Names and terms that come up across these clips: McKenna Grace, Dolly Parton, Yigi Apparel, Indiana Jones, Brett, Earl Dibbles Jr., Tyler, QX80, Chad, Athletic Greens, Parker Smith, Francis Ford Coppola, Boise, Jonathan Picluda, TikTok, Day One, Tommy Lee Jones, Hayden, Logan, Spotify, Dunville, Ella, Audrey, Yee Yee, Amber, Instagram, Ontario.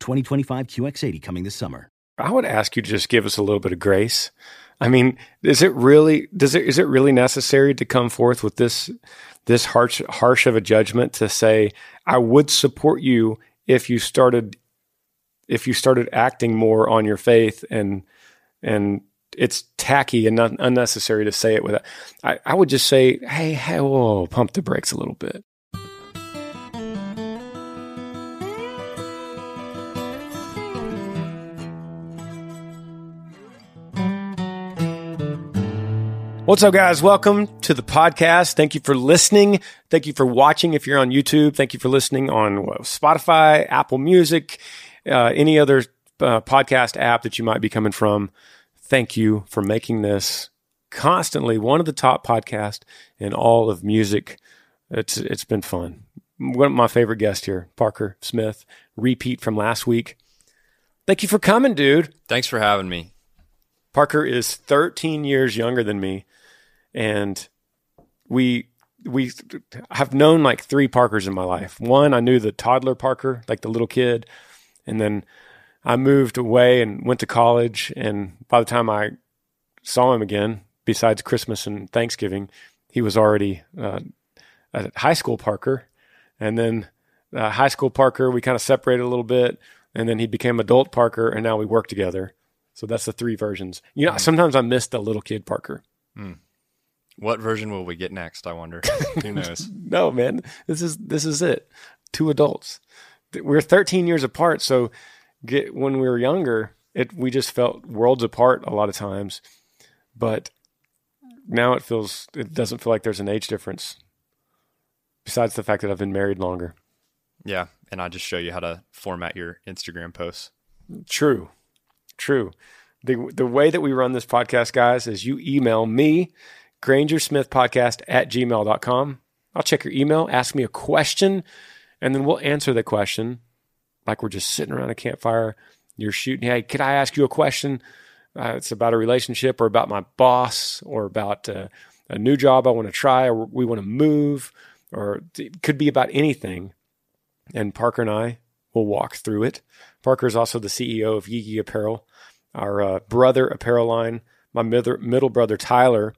2025 QX80 coming this summer. I would ask you to just give us a little bit of grace. I mean, is it really necessary to come forth with this harsh of a judgment to say, I would support you if you started acting more on your faith, and it's tacky and not unnecessary to say it without. I would just say, hey, whoa, pump the brakes a little bit. What's up, guys? Welcome to the podcast. Thank you for listening. Thank you for watching if you're on YouTube. Thank you for listening on Spotify, Apple Music, any other podcast app that you might be coming from. Thank you for making this constantly one of the top podcasts in all of music. It's been fun. One of my favorite guests here, Parker Smith, repeat from last week. Thank you for coming, dude. Thanks for having me. Parker is 13 years younger than me. And we have known like three Parkers in my life. One, I knew the toddler Parker, like the little kid. And then I moved away and went to college. And by the time I saw him again, besides Christmas and Thanksgiving, he was already a high school Parker. And then high school Parker, we kind of separated a little bit. And then he became adult Parker. And now we work together. So that's the three versions. You know, sometimes I miss the little kid Parker. Mm. What version will we get next, I wonder? Who knows? No, man. This is it. Two adults. We're 13 years apart, so when we were younger, we just felt worlds apart a lot of times. But now it doesn't feel like there's an age difference, besides the fact that I've been married longer. Yeah, and I just show you how to format your Instagram posts. True. The way that we run this podcast, guys, is you email me, grangersmithpodcast@gmail.com. I'll check your email, ask me a question, and then we'll answer the question like we're just sitting around a campfire. You're shooting, hey, could I ask you a question? It's about a relationship or about my boss or about a new job I want to try or we want to move, or it could be about anything. And Parker and I will walk through it. Parker is also the CEO of Yigi Apparel, our brother apparel line. My middle brother Tyler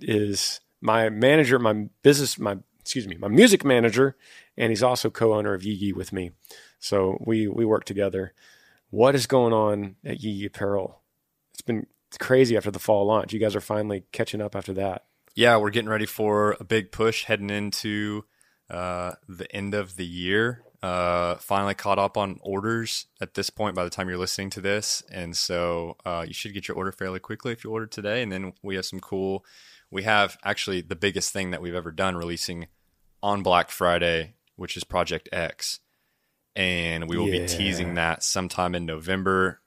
is my manager, my music manager, and he's also co-owner of Yee Yee with me. So we work together. What is going on at Yee Yee Apparel? It's been crazy after the fall launch. You guys are finally catching up after that. Yeah, we're getting ready for a big push heading into the end of the year. Finally caught up on orders at this point by the time you're listening to this. And so you should get your order fairly quickly if you order today. And then we have actually the biggest thing that we've ever done releasing on Black Friday, which is Project X. And we will be teasing that sometime in November.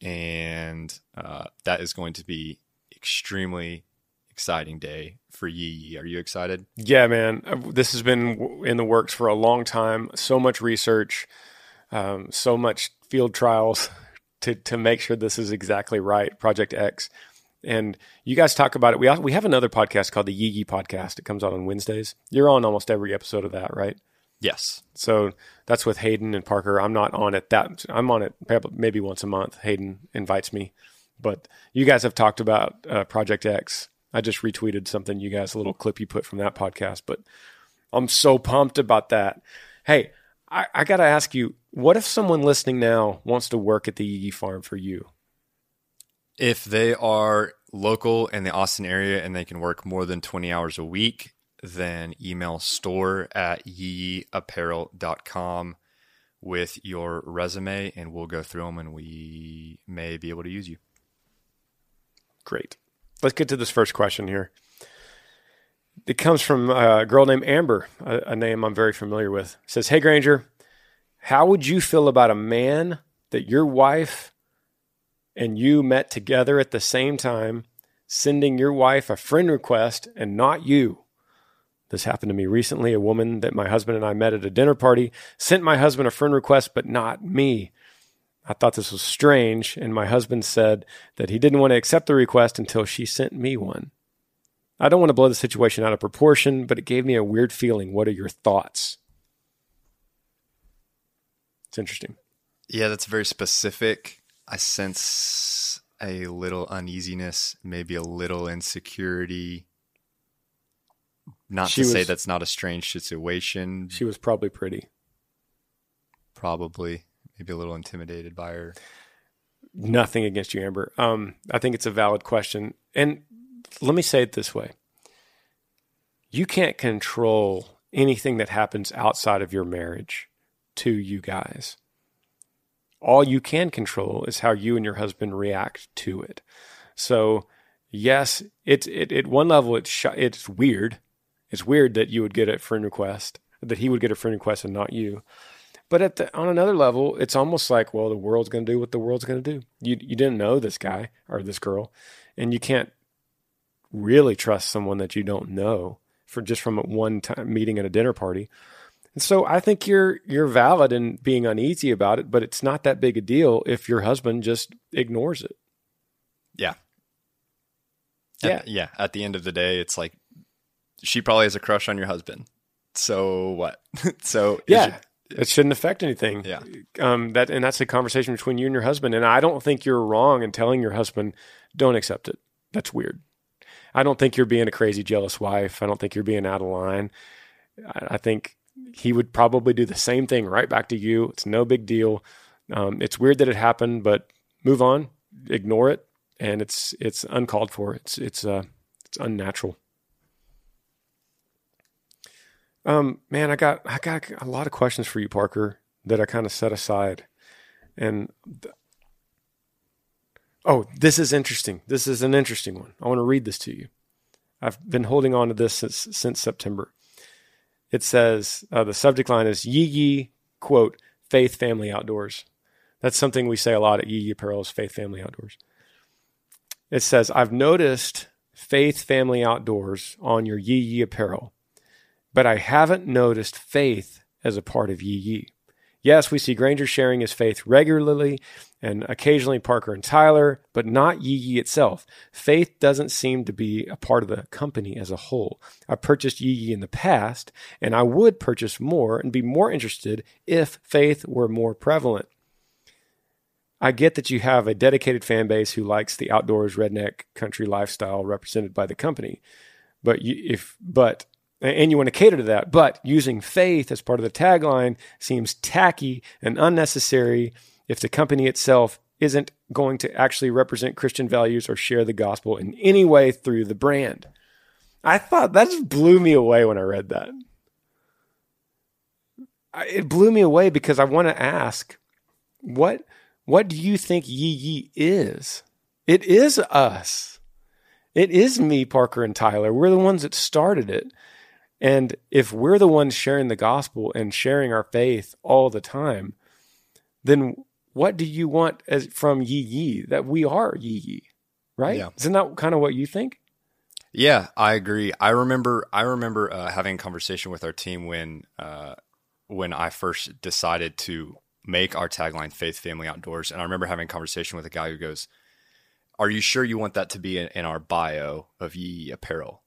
And that is going to be extremely exciting day for Yee Yee. Are you excited? Yeah, man. This has been in the works for a long time. So much research, so much field trials to make sure this is exactly right, Project X. And you guys talk about it. We have another podcast called the Yee Yee podcast. It comes out on Wednesdays. You're on almost every episode of that, right? Yes. So that's with Hayden and Parker. I'm not on it that. I'm on it maybe once a month. Hayden invites me. But you guys have talked about Project X. I just retweeted something you guys, a little clip you put from that podcast. But I'm so pumped about that. Hey, I got to ask you, what if someone listening now wants to work at the Yigi farm for you? If they are local in the Austin area and they can work more than 20 hours a week, then email store@yeeapparel.com with your resume, and we'll go through them, and we may be able to use you. Great. Let's get to this first question here. It comes from a girl named Amber, a name I'm very familiar with. It says, hey, Granger, how would you feel about a man that your wife and you met together at the same time, sending your wife a friend request and not you? This happened to me recently. A woman that my husband and I met at a dinner party sent my husband a friend request, but not me. I thought this was strange, and my husband said that he didn't want to accept the request until she sent me one. I don't want to blow the situation out of proportion, but it gave me a weird feeling. What are your thoughts? It's interesting. Yeah, that's very specific. I sense a little uneasiness, maybe a little insecurity. Not to say that's not a strange situation. She was probably pretty. Probably. Maybe a little intimidated by her. Nothing against you, Amber. I think it's a valid question. And let me say it this way. You can't control anything that happens outside of your marriage to you guys. All you can control is how you and your husband react to it. So, yes, it's at one level, it's weird. It's weird that you would get a friend request, that he would get a friend request and not you. But on another level, it's almost like, well, the world's going to do what the world's going to do. You didn't know this guy or this girl, and you can't really trust someone that you don't know from one time meeting at a dinner party. And so I think you're valid in being uneasy about it, but it's not that big a deal if your husband just ignores it. Yeah. Yeah. At the end of the day, it's like she probably has a crush on your husband. So what? It shouldn't affect anything. Yeah. That's a conversation between you and your husband. And I don't think you're wrong in telling your husband, don't accept it. That's weird. I don't think you're being a crazy, jealous wife. I don't think you're being out of line. I think he would probably do the same thing right back to you. It's no big deal. It's weird that it happened, but move on, ignore it, and it's uncalled for. It's unnatural. Man, I got a lot of questions for you, Parker, that I kind of set aside, and this is interesting. This is an interesting one. I want to read this to you. I've been holding on to this since September. It says, the subject line is Yee Yee, quote, faith, family, outdoors. That's something we say a lot at Yee Yee Apparel is faith, family, outdoors. It says, I've noticed faith, family, outdoors on your Yee Yee Apparel, but I haven't noticed faith as a part of Yee Yee. Yes, we see Granger sharing his faith regularly and occasionally Parker and Tyler, but not Yee Yee itself. Faith doesn't seem to be a part of the company as a whole. I purchased Yee Yee in the past, and I would purchase more and be more interested if faith were more prevalent. I get that you have a dedicated fan base who likes the outdoors redneck country lifestyle represented by the company, and you want to cater to that, but using faith as part of the tagline seems tacky and unnecessary if the company itself isn't going to actually represent Christian values or share the gospel in any way through the brand. I thought that just blew me away when I read that. It blew me away because I want to ask, what do you think Yee Yee is? It is us. It is me, Parker, and Tyler. We're the ones that started it. And if we're the ones sharing the gospel and sharing our faith all the time, then what do you want from Yee Yee? That we are Yee Yee, right? Yeah. Isn't that kind of what you think? Yeah, I agree. I remember having a conversation with our team when I first decided to make our tagline faith, family, outdoors. And I remember having a conversation with a guy who goes, are you sure you want that to be in our bio of Yee Yee Apparel?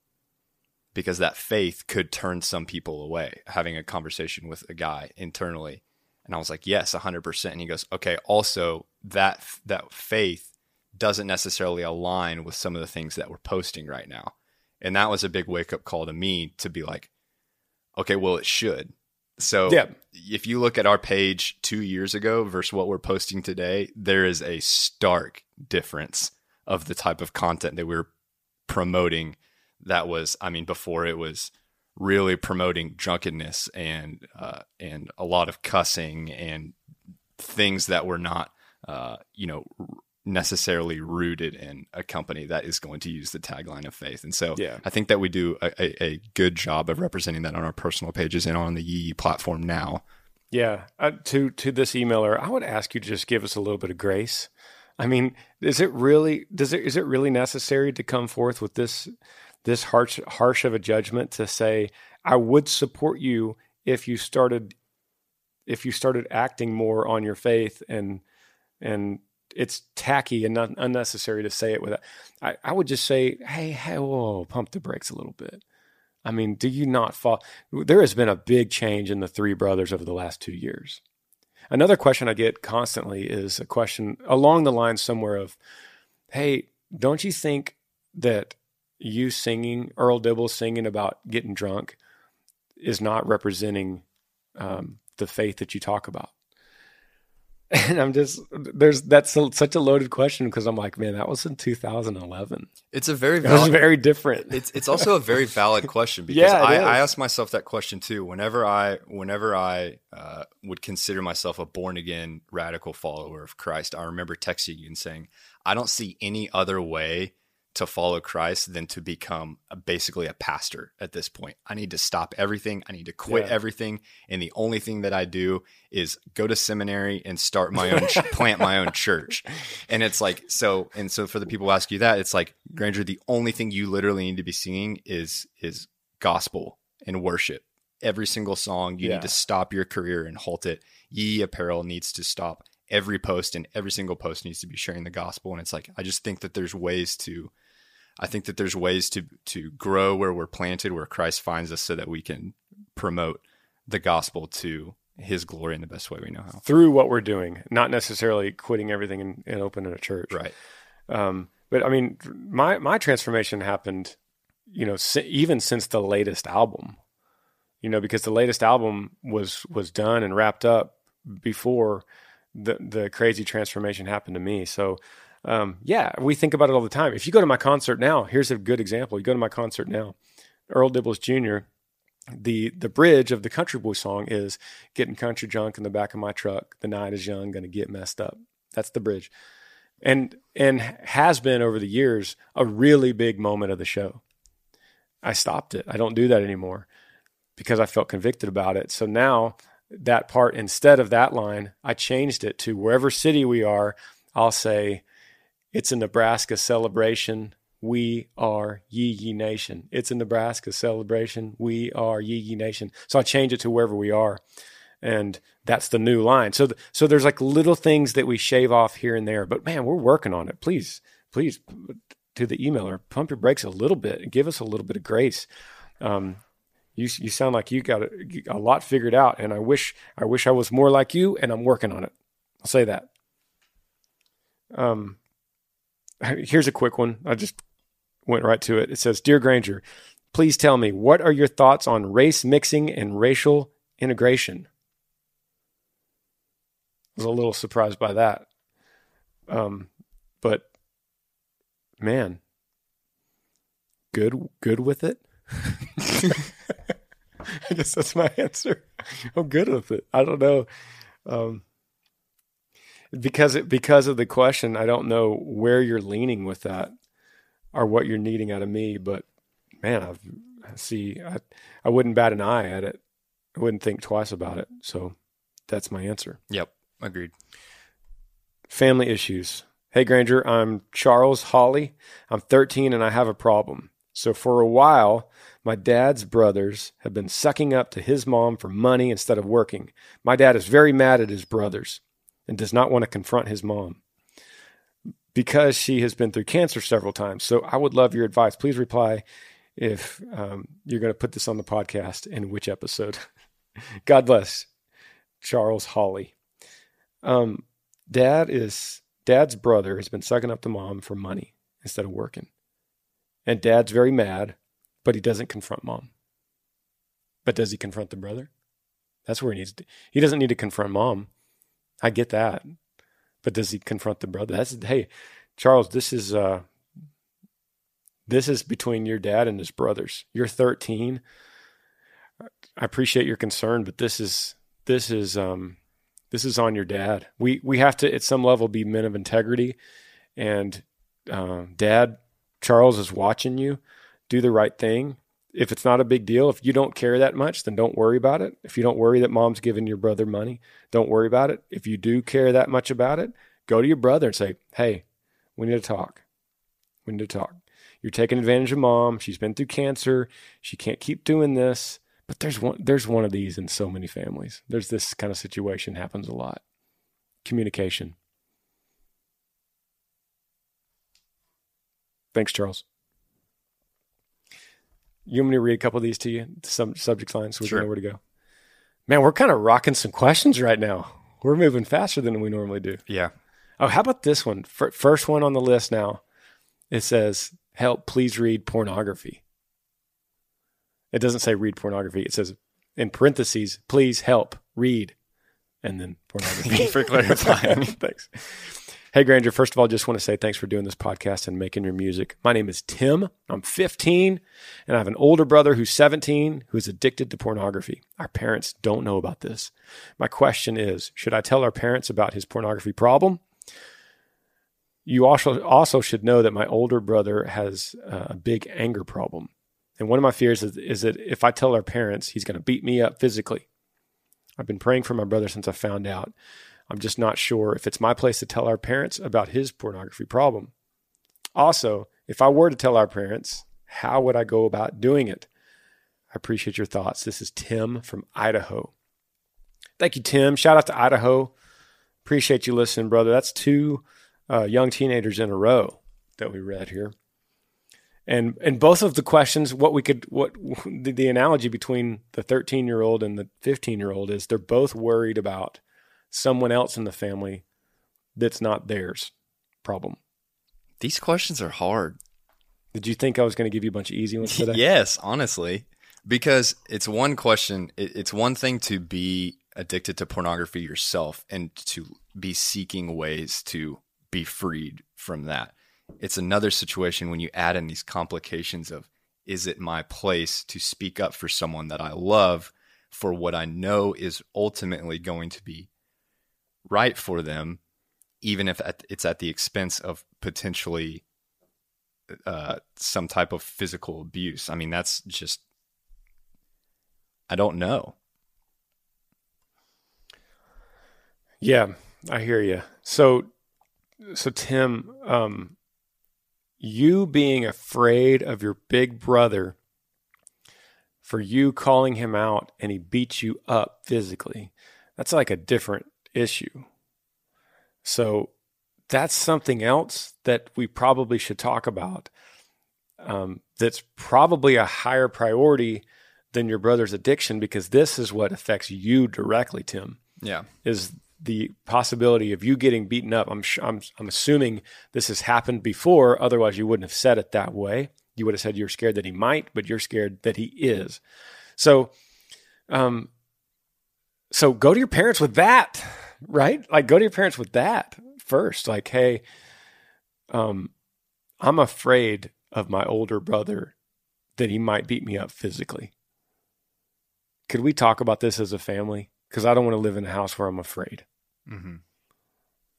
Because that faith could turn some people away. Having a conversation with a guy internally. And I was like, yes, 100%. And he goes, okay, also that faith doesn't necessarily align with some of the things that we're posting right now. And that was a big wake up call to me to be like, okay, well, it should. So if you look at our page 2 years ago versus what we're posting today, there is a stark difference of the type of content that we're promoting. That was, I mean, before it was really promoting drunkenness and a lot of cussing and things that were not, necessarily rooted in a company that is going to use the tagline of faith. And so I think that we do a good job of representing that on our personal pages and on the Yee Yee platform now. Yeah. To this emailer, I would ask you to just give us a little bit of grace. I mean, is it really necessary to come forth with this harsh of a judgment to say, I would support you if you started acting more on your faith and it's tacky and not unnecessary to say it without. I would just say, hey, whoa, pump the brakes a little bit. I mean, do you not fall? There has been a big change in the three brothers over the last 2 years. Another question I get constantly is a question along the lines somewhere of, hey, don't you think that you singing, Earl Dibble singing about getting drunk is not representing the faith that you talk about? And I'm just, such a loaded question because I'm like, man, that was in 2011. It's a very valid. It was very different. It's also a very valid question because I asked myself that question too. Whenever I would consider myself a born again radical follower of Christ, I remember texting you and saying, I don't see any other way to follow Christ than to become basically a pastor at this point. I need to stop everything. I need to quit everything. And the only thing that I do is go to seminary and start my own, plant my own church. And it's like, so for the people who ask you that, it's like, Granger, the only thing you literally need to be singing is gospel and worship. Every single song, you need to stop your career and halt it. Yee Yee Apparel needs to stop every post, and every single post needs to be sharing the gospel. And it's like, I just think that there's ways to, grow where we're planted, where Christ finds us, so that we can promote the gospel to his glory in the best way we know how. Through what we're doing, not necessarily quitting everything and opening a church. Right. But I mean, my transformation happened, even since the latest album, because the latest album was done and wrapped up before the crazy transformation happened to me. So, we think about it all the time. If you go to my concert now, here's a good example. You go to my concert now, Earl Dibbles Jr., the bridge of the Country Boy song is getting country drunk in the back of my truck. The night is young, gonna get messed up. That's the bridge. And has been over the years, a really big moment of the show. I stopped it. I don't do that anymore because I felt convicted about it. So now that part, instead of that line, I changed it to wherever city we are, I'll say, it's a Nebraska celebration. We are Yee Yee Nation. It's a Nebraska celebration. We are Yee Yee Nation. So I change it to wherever we are. And that's the new line. So there's like little things that we shave off here and there. But man, we're working on it. Please, to the emailer, pump your brakes a little bit and give us a little bit of grace. You sound like you got a lot figured out. And I wish I was more like you, and I'm working on it. I'll say that. Here's a quick one. I just went right to it. It says, Dear Granger, please tell me, what are your thoughts on race mixing and racial integration? I was a little surprised by that. But man, good with it. I guess that's my answer. I'm good with it. I don't know. Because of the question, I don't know where you're leaning with that or what you're needing out of me, but man, I wouldn't bat an eye at it. I wouldn't think twice about it. So that's my answer. Yep. Agreed. Family issues. Hey Granger, I'm Charles Hawley. I'm 13 and I have a problem. So for a while, my dad's brothers have been sucking up to his mom for money instead of working. My dad is very mad at his brothers and does not want to confront his mom because she has been through cancer several times. So I would love your advice. Please reply if you're going to put this on the podcast and which episode. God bless. Charles Hawley. Dad's brother has been sucking up to mom for money instead of working. And dad's very mad, but he doesn't confront mom. But does he confront the brother? That's where he needs to. He doesn't need to confront mom. I get that. But does he confront the brother? Hey, Charles, this is between your dad and his brothers. You're 13. I appreciate your concern, but this is on your dad. We have to, at some level, be men of integrity. And Dad, Charles is watching you. Do the right thing. If it's not a big deal, if you don't care that much, then don't worry about it. If you don't worry that mom's giving your brother money, don't worry about it. If you do care that much about it, go to your brother and say, hey, we need to talk. You're taking advantage of mom. She's been through cancer. She can't keep doing this. But there's one of these in so many families. There's this kind of situation happens a lot. Communication. Thanks, Charles. You want me to read a couple of these to you, some subject lines, so we know where to go? Man, we're kind of rocking some questions right now. We're moving faster than we normally do. Yeah. Oh, how about this one? First one on the list now. It says, help, please read pornography. It doesn't say read pornography. It says, in parentheses, please help, read, and then pornography. For clarifying. Thanks. Hey, Granger, first of all, just want to say thanks for doing this podcast and making your music. My name is Tim. I'm 15, and I have an older brother who's 17 who is addicted to pornography. Our parents don't know about this. My question is, should I tell our parents about his pornography problem? You also should know that my older brother has a big anger problem. And one of my fears is that if I tell our parents, he's going to beat me up physically. I've been praying for my brother since I found out. I'm just not sure if it's my place to tell our parents about his pornography problem. Also, if I were to tell our parents, how would I go about doing it? I appreciate your thoughts. This is Tim from Idaho. Thank you, Tim. Shout out to Idaho. Appreciate you listening, brother. That's two young teenagers in a row that we read here. And both of the questions, the analogy between the 13-year-old and the 15-year-old is they're both worried about someone else in the family that's not theirs problem. These questions are hard. Did you think I was going to give you a bunch of easy ones today? Yes, honestly, because it's one question. It's one thing to be addicted to pornography yourself and to be seeking ways to be freed from that. It's another situation when you add in these complications of, is it my place to speak up for someone that I love for what I know is ultimately going to be right for them, even if it's at the expense of potentially some type of physical abuse. I mean, that's just, I don't know. Yeah, I hear you. So Tim, you being afraid of your big brother for you calling him out and he beat you up physically, that's like a different issue. So that's something else that we probably should talk about. That's probably a higher priority than your brother's addiction, because this is what affects you directly, Tim. Yeah, is the possibility of you getting beaten up. I'm assuming this has happened before. Otherwise, you wouldn't have said it that way. You would have said you're scared that he might, but you're scared that he is. So go to your parents with that, right? Like, go to your parents with that first. Like, hey, I'm afraid of my older brother that he might beat me up physically. Could we talk about this as a family? Because I don't want to live in a house where I'm afraid. Mm-hmm.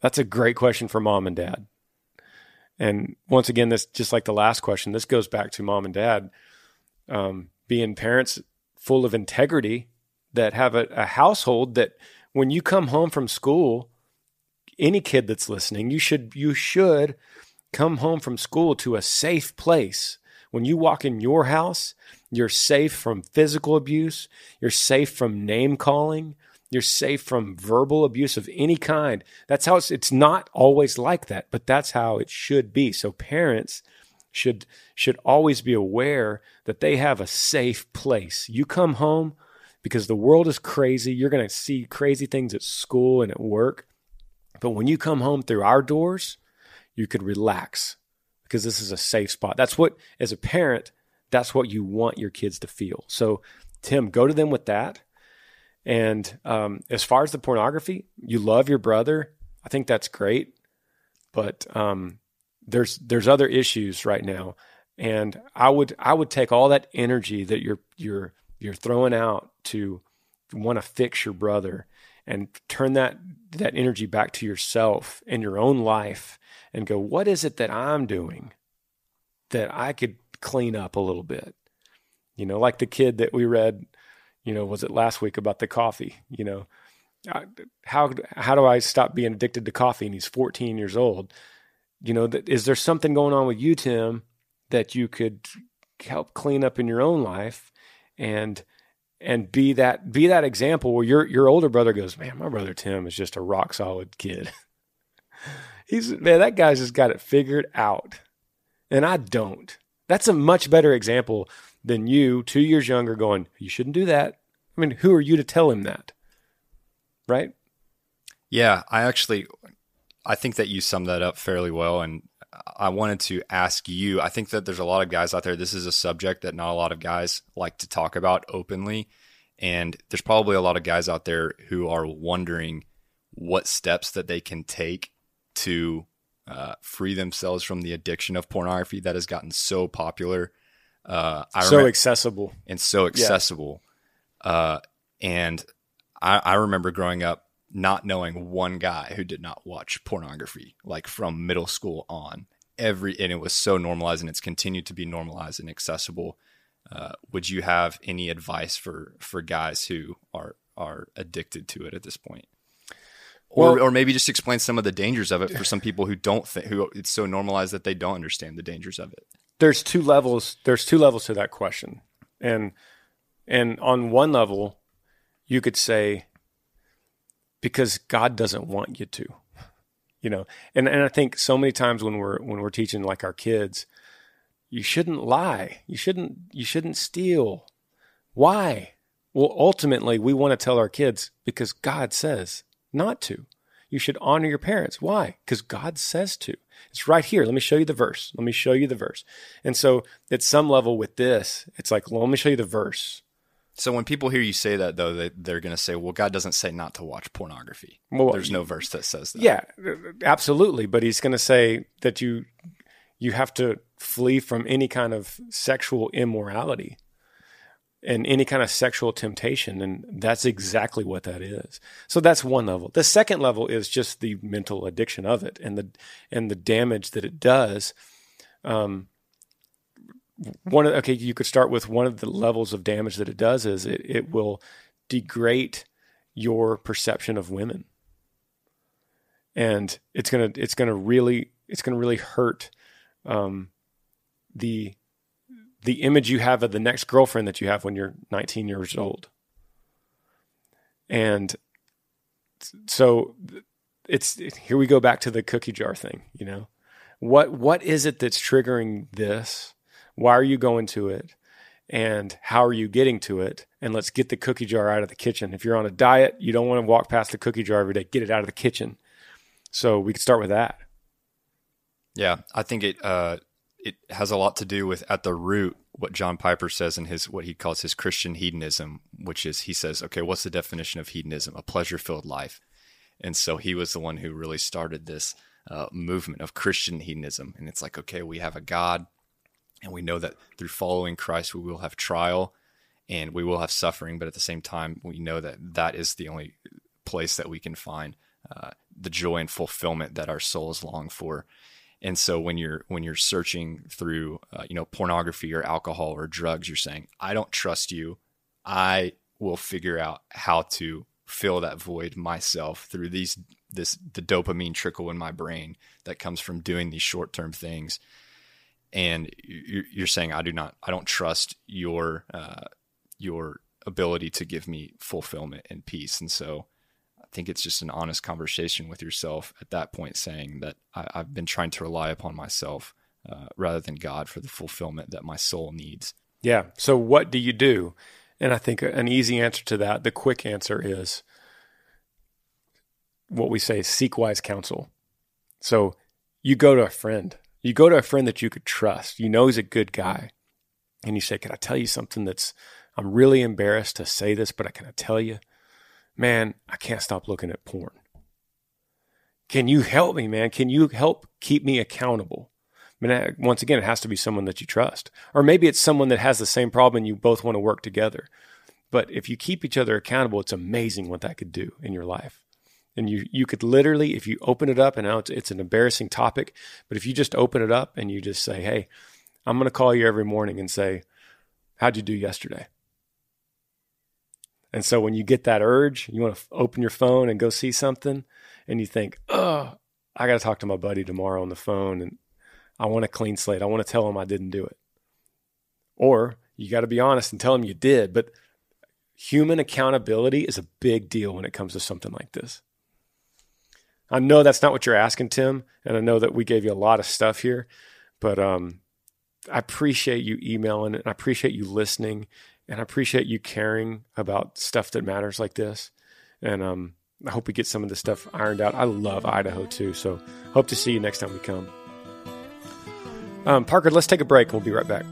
That's a great question for mom and dad. And once again, this, just like the last question, this goes back to mom and dad being parents full of integrity that have a household that when you come home from school, any kid that's listening, you should come home from school to a safe place When you walk in your house, you're safe from physical abuse. You're safe from name calling. You're safe from verbal abuse of any kind. That's how it's not always like that, but that's how it should be. So parents should always be aware that they have a safe place. You come home because the world is crazy. You're going to see crazy things at school and at work. But when you come home through our doors, you could relax because this is a safe spot. That's what, as a parent, that's what you want your kids to feel. So Tim, go to them with that. And as far as the pornography, you love your brother. I think that's great, but there's other issues right now, and I would take all that energy that you're throwing out to want to fix your brother, and turn that energy back to yourself and your own life, and go, what is it that I'm doing that I could clean up a little bit? You know, like the kid that we read. You know, was it last week about the coffee? You know, how do I stop being addicted to coffee? And he's 14 years old. You know, is there something going on with you, Tim, that you could help clean up in your own life, and be that example where your older brother goes, man, my brother Tim is just a rock solid kid. That guy's just got it figured out, and I don't. That's a much better example than you 2 years younger going, you shouldn't do that. I mean, who are you to tell him that? Right? Yeah, I think that you summed that up fairly well. And I wanted to ask you, I think that there's a lot of guys out there. This is a subject that not a lot of guys like to talk about openly. And there's probably a lot of guys out there who are wondering what steps that they can take to free themselves from the addiction of pornography that has gotten so popular. So accessible. Yeah. And I remember growing up not knowing one guy who did not watch pornography, like from middle school on. And it was so normalized, and it's continued to be normalized and accessible. Would you have any advice for guys who are addicted to it at this point? Or maybe just explain some of the dangers of it for some people who don't think, who it's so normalized that they don't understand the dangers of it. There's two levels to that question. And on one level, you could say, because God doesn't want you to, you know, and I think so many times when we're teaching like our kids, you shouldn't lie. You shouldn't steal. Why? Well, ultimately we want to tell our kids because God says not to. You should honor your parents. Why? Because God says to. It's right here. Let me show you the verse. And so at some level with this, it's like, well, let me show you the verse. So when people hear you say that, though, they're going to say, well, God doesn't say not to watch pornography. Well, there's no verse that says that. Yeah, absolutely. But he's going to say that you have to flee from any kind of sexual immorality and any kind of sexual temptation. And that's exactly what that is. So that's one level. The second level is just the mental addiction of it and the damage that it does. You could start with one of the levels of damage that it does is it will degrade your perception of women. And it's going to really hurt the image you have of the next girlfriend that you have when you're 19 years old. And so here we go back to the cookie jar thing. You know, what is it that's triggering this? Why are you going to it? And how are you getting to it? And let's get the cookie jar out of the kitchen. If you're on a diet, you don't want to walk past the cookie jar every day, get it out of the kitchen. So we could start with that. Yeah. I think it has a lot to do with at the root what John Piper says in what he calls his Christian hedonism, which is he says, okay, what's the definition of hedonism? A pleasure-filled life. And so he was the one who really started this movement of Christian hedonism. And it's like, okay, we have a God, and we know that through following Christ, we will have trial and we will have suffering. But at the same time, we know that is the only place that we can find the joy and fulfillment that our souls long for. And so when you're searching through, pornography or alcohol or drugs, you're saying, I don't trust you. I will figure out how to fill that void myself through the dopamine trickle in my brain that comes from doing these short-term things. and you're saying, I don't trust your ability to give me fulfillment and peace. And so I think it's just an honest conversation with yourself at that point, saying that I've been trying to rely upon myself rather than God for the fulfillment that my soul needs. Yeah. So what do you do? And I think an easy answer to that, the quick answer is what we say, seek wise counsel. So you go to a friend. You go to a friend that you could trust. You know he's a good guy. And you say, can I tell you something I'm really embarrassed to say this, but can I tell you? Man, I can't stop looking at porn. Can you help me, man? Can you help keep me accountable? I mean, once again, it has to be someone that you trust. Or maybe it's someone that has the same problem and you both want to work together. But if you keep each other accountable, it's amazing what that could do in your life. And you could literally, if you open it up, and now it's an embarrassing topic, but if you just open it up and you just say, hey, I'm going to call you every morning and say, how'd you do yesterday? And so when you get that urge, you want to open your phone and go see something, and you think, oh, I got to talk to my buddy tomorrow on the phone, and I want a clean slate. I want to tell him I didn't do it. Or you got to be honest and tell him you did. But human accountability is a big deal when it comes to something like this. I know that's not what you're asking, Tim, and I know that we gave you a lot of stuff here, but I appreciate you emailing it, and I appreciate you listening, and I appreciate you caring about stuff that matters like this. And I hope we get some of this stuff ironed out. I love Idaho too, so hope to see you next time we come. Parker, let's take a break. We'll be right back.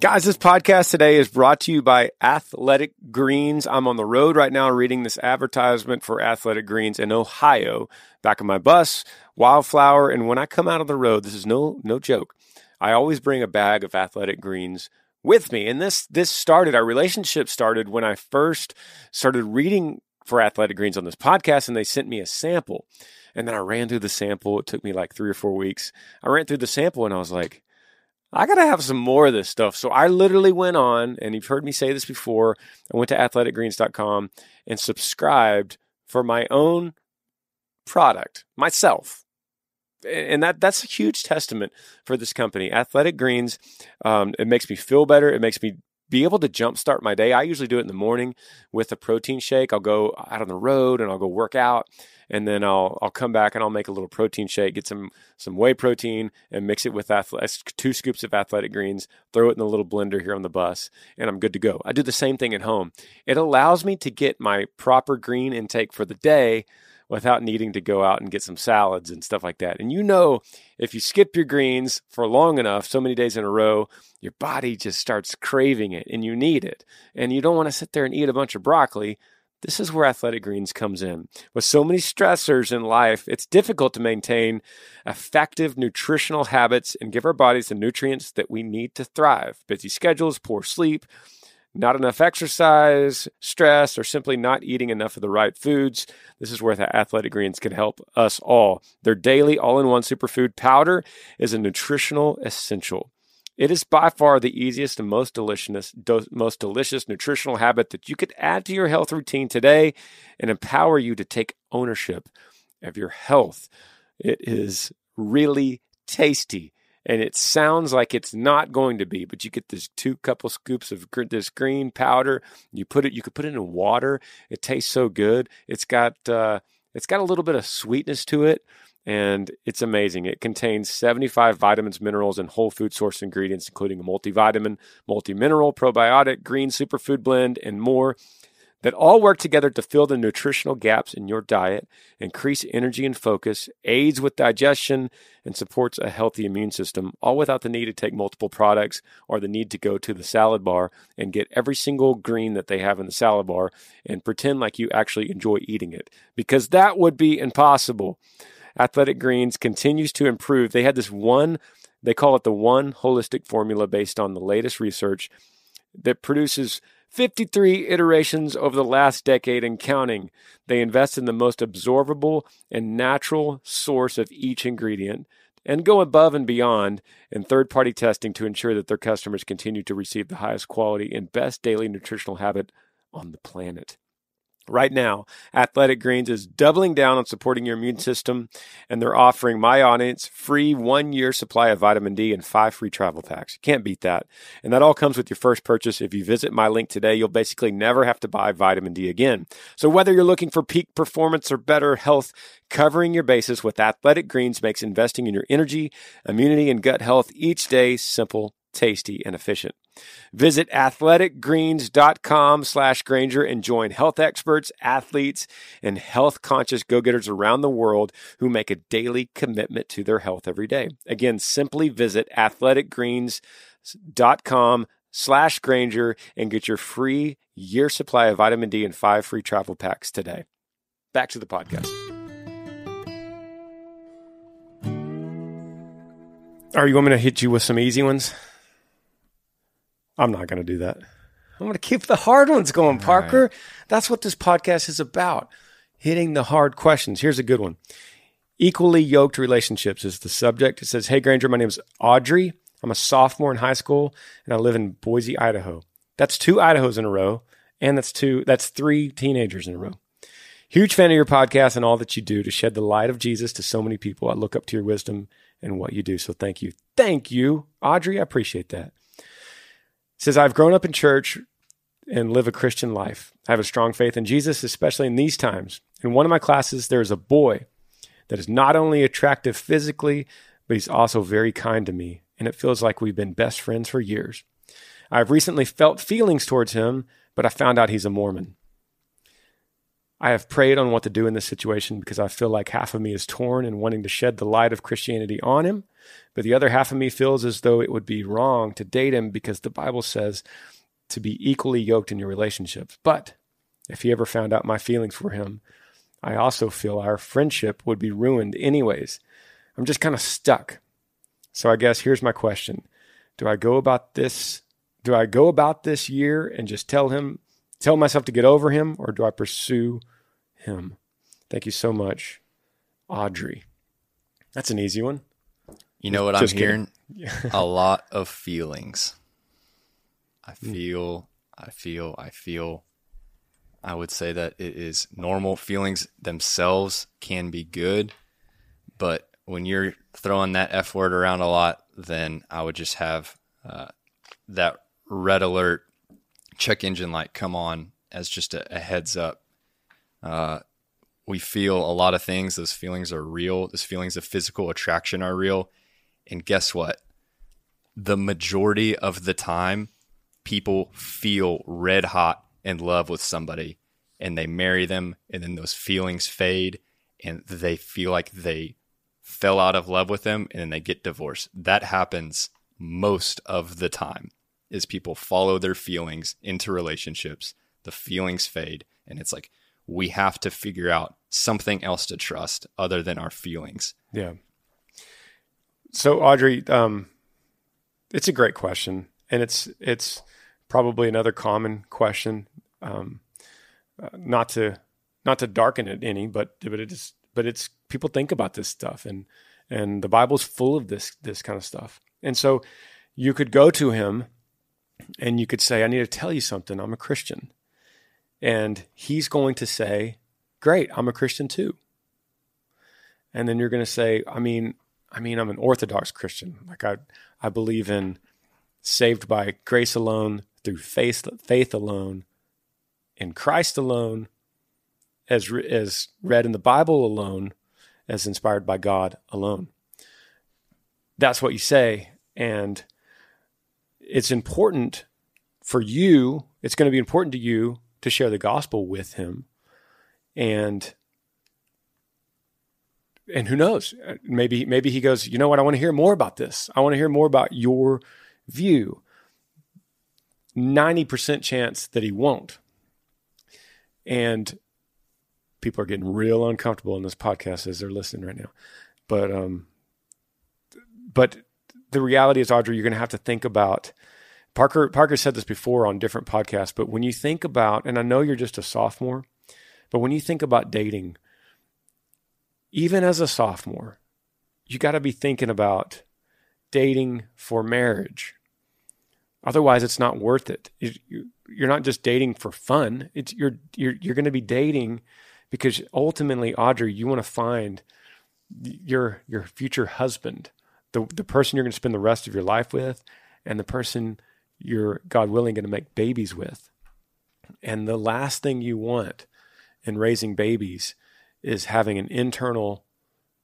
Guys, this podcast today is brought to you by Athletic Greens. I'm on the road right now reading this advertisement for Athletic Greens in Ohio. Back on my bus, Wildflower, and when I come out of the road, this is no joke, I always bring a bag of Athletic Greens with me. And this started, our relationship started when I first started reading for Athletic Greens on this podcast, and they sent me a sample. And then I ran through the sample. It took me like 3 or 4 weeks. I ran through the sample and I was like, I got to have some more of this stuff. So I literally went on, and you've heard me say this before, I went to athleticgreens.com and subscribed for my own product, myself. And that's a huge testament for this company. Athletic Greens, it makes me feel better. It makes me be able to jumpstart my day. I usually do it in the morning with a protein shake. I'll go out on the road and I'll go work out, and then I'll come back and I'll make a little protein shake, get some whey protein and mix it with 2 scoops of Athletic Greens, throw it in a little blender here on the bus, and I'm good to go. I do the same thing at home. It allows me to get my proper green intake for the day without needing to go out and get some salads and stuff like that. And you know, if you skip your greens for long enough, so many days in a row, your body just starts craving it and you need it. And you don't want to sit there and eat a bunch of broccoli. This is where Athletic Greens comes in. With so many stressors in life, it's difficult to maintain effective nutritional habits and give our bodies the nutrients that we need to thrive. Busy schedules, poor sleep, not enough exercise, stress, or simply not eating enough of the right foods. This is where the Athletic Greens can help us all. Their daily all-in-one superfood powder is a nutritional essential. It is by far the easiest and most delicious nutritional habit that you could add to your health routine today and empower you to take ownership of your health. It is really tasty. And it sounds like it's not going to be, but you get this 2 couple scoops of this green powder. You could put it in water. It tastes so good. It's got a little bit of sweetness to it, and it's amazing. It contains 75 vitamins, minerals, and whole food source ingredients, including a multivitamin, multimineral, probiotic, green superfood blend, and more, that all work together to fill the nutritional gaps in your diet, increase energy and focus, aids with digestion, and supports a healthy immune system, all without the need to take multiple products or the need to go to the salad bar and get every single green that they have in the salad bar and pretend like you actually enjoy eating it, because that would be impossible. Athletic Greens continues to improve. They had this one, they call it the one holistic formula based on the latest research that produces 53 iterations over the last decade and counting. They invest in the most absorbable and natural source of each ingredient and go above and beyond in third-party testing to ensure that their customers continue to receive the highest quality and best daily nutritional habit on the planet. Right now, Athletic Greens is doubling down on supporting your immune system, and they're offering my audience free 1-year supply of vitamin D and 5 free travel packs. You can't beat that. And that all comes with your first purchase. If you visit my link today, you'll basically never have to buy vitamin D again. So whether you're looking for peak performance or better health, covering your bases with Athletic Greens makes investing in your energy, immunity, and gut health each day simple, tasty, and efficient. Visit athleticgreens.com/Granger and join health experts, athletes, and health-conscious go-getters around the world who make a daily commitment to their health every day. Again, simply visit athleticgreens.com/Granger and get your free year supply of vitamin D and 5 free travel packs today. Back to the podcast. Are you want me to hit you with some easy ones? I'm not going to do that. I'm going to keep the hard ones going, Parker. Right. That's what this podcast is about, hitting the hard questions. Here's a good one. Equally yoked relationships is the subject. It says, hey, Granger, my name is Audrey. I'm a sophomore in high school, and I live in Boise, Idaho. That's 2 Idahos in a row, and that's 3 teenagers in a row. Huge fan of your podcast and all that you do to shed the light of Jesus to so many people. I look up to your wisdom and what you do, so thank you. Thank you, Audrey. I appreciate that. It says, I've grown up in church and live a Christian life. I have a strong faith in Jesus, especially in these times. In one of my classes, there is a boy that is not only attractive physically, but he's also very kind to me, and it feels like we've been best friends for years. I've recently felt feelings towards him, but I found out he's a Mormon. I have prayed on what to do in this situation because I feel like half of me is torn and wanting to shed the light of Christianity on him, but the other half of me feels as though it would be wrong to date him because the Bible says to be equally yoked in your relationships. But if he ever found out my feelings for him, I also feel our friendship would be ruined anyways. I'm just kind of stuck. So I guess here's my question. Do I go about this year and just tell myself to get over him, or do I pursue him? Thank you so much, Audrey. That's an easy one. You know what I'm hearing? A lot of feelings. I feel. I would say that it is normal. Feelings themselves can be good, but when you're throwing that F word around a lot, then I would just have that red alert, check engine light come on as just a heads up. We feel a lot of things. Those feelings are real. Those feelings of physical attraction are real. And guess what? The majority of the time, people feel red hot in love with somebody, and they marry them, and then those feelings fade, and they feel like they fell out of love with them, and then they get divorced. That happens most of the time, is people follow their feelings into relationships. The feelings fade, and it's like, we have to figure out something else to trust other than our feelings. Yeah. So Audrey, it's a great question, and it's probably another common question. Not to darken it any, but people think about this stuff, and the Bible's full of this kind of stuff. And so you could go to him and you could say, I need to tell you something. I'm a Christian. And he's going to say, great, I'm a Christian too. And then you're going to say, I mean, I'm an Orthodox Christian. Like I believe in saved by grace alone, through faith alone, in Christ alone, as read in the Bible alone, as inspired by God alone. That's what you say. And it's important for you. It's going to be important to you to share the gospel with him. And who knows, maybe he goes, you know what? I want to hear more about this. I want to hear more about your view. 90% chance that he won't. And people are getting real uncomfortable in this podcast as they're listening right now. But the reality is, Audrey, you're going to have to think about, Parker said this before on different podcasts, but when you think about, and I know you're just a sophomore, but when you think about dating, even as a sophomore, you got to be thinking about dating for marriage. Otherwise, it's not worth it. you're not just dating for fun. It's you're going to be dating because ultimately, Audrey, you want to find your future husband, the person you're going to spend the rest of your life with, and the person you're, God willing, going to make babies with. And the last thing you want in raising babies is having an internal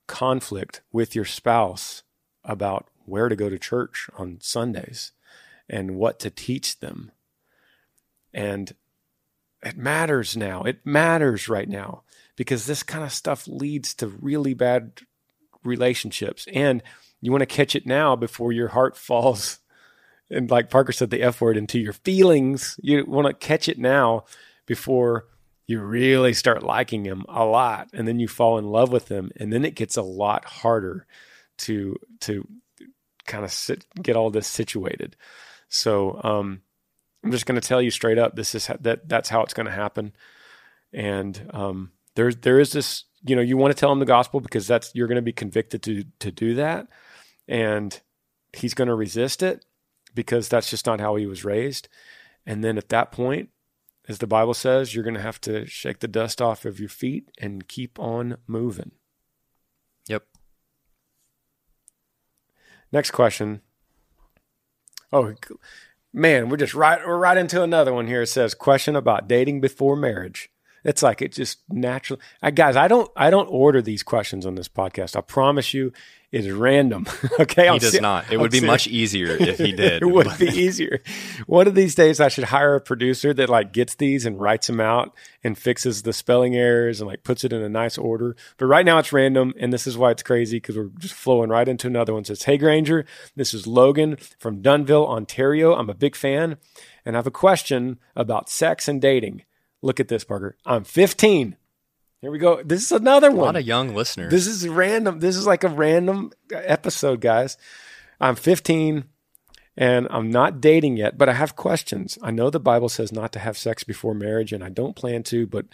conflict with your spouse about where to go to church on Sundays and what to teach them. And it matters now. It matters right now because this kind of stuff leads to really bad relationships. And you want to catch it now before your heart falls. And like Parker said, the F word, into your feelings. You want to catch it now before you really start liking him a lot. And then you fall in love with him. And then it gets a lot harder to kind of get all this situated. So, I'm just going to tell you straight up, this is that's how it's going to happen. And, there is this, you know, you want to tell him the gospel because that's, you're going to be convicted to do that. And he's going to resist it, because that's just not how he was raised. And then at that point, as the Bible says, you're going to have to shake the dust off of your feet and keep on moving. Yep. Next question. Oh, man, we're right into another one here. It says, question about dating before marriage. It's like it just naturally. Guys, I don't order these questions on this podcast. I promise you, it is random. Okay, he does not. It would be much easier if he did. It would be easier. One of these days, I should hire a producer that like gets these and writes them out and fixes the spelling errors and like puts it in a nice order. But right now, it's random, and this is why it's crazy, because we're just flowing right into another one. It says, "Hey Granger, this is Logan from Dunville, Ontario. I'm a big fan, and I have a question about sex and dating." Look at this, Parker. I'm 15. Here we go. This is another one. A lot of young listeners. This is random. This is like a random episode, guys. I'm 15 and I'm not dating yet, but I have questions. I know the Bible says not to have sex before marriage and I don't plan to, but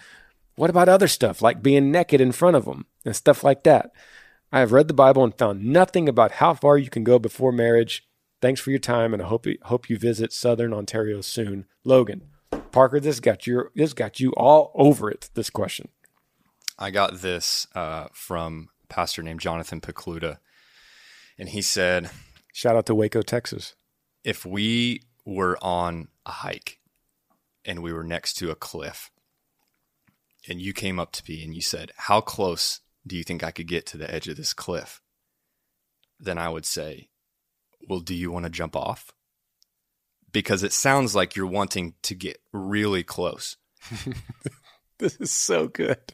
what about other stuff like being naked in front of them and stuff like that? I have read the Bible and found nothing about how far you can go before marriage. Thanks for your time, and I hope you visit Southern Ontario soon. Logan. Parker, this got you all over it, this question. I got this from a pastor named Jonathan Picluda, and he said, shout out to Waco, Texas. If we were on a hike and we were next to a cliff and you came up to me and you said, how close do you think I could get to the edge of this cliff? Then I would say, well, do you want to jump off? Because it sounds like you're wanting to get really close. This is so good.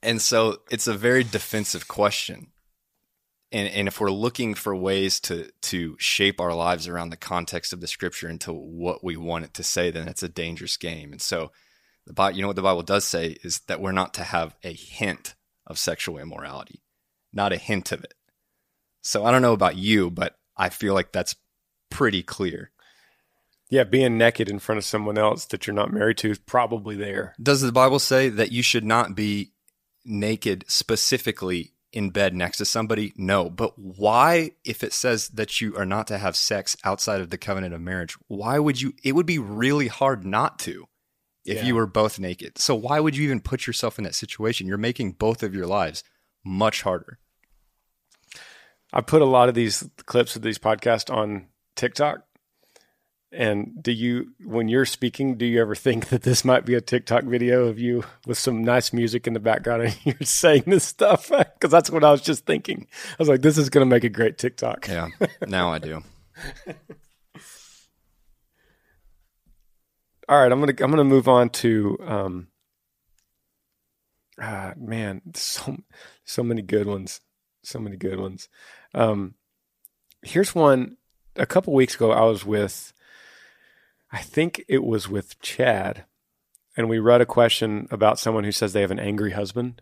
And so it's a very defensive question. And if we're looking for ways to shape our lives around the context of the scripture into what we want it to say, then it's a dangerous game. And so you know what the Bible does say is that we're not to have a hint of sexual immorality, not a hint of it. So I don't know about you, but I feel like that's pretty clear. Yeah, being naked in front of someone else that you're not married to is probably there. Does the Bible say that you should not be naked specifically in bed next to somebody? No. But why, if it says that you are not to have sex outside of the covenant of marriage, why would you? It would be really hard not to if you were both naked. So why would you even put yourself in that situation? You're making both of your lives much harder. I put a lot of these clips of these podcasts on TikTok. And when you're speaking, do you ever think that this might be a TikTok video of you with some nice music in the background and you're saying this stuff? Because that's what I was just thinking. I was like, this is going to make a great TikTok. Yeah, now I do. All right, I'm gonna move on to man, so many good ones, so many good ones. Here's one. A couple weeks ago, I was with. I think it was with Chad, and we read a question about someone who says they have an angry husband.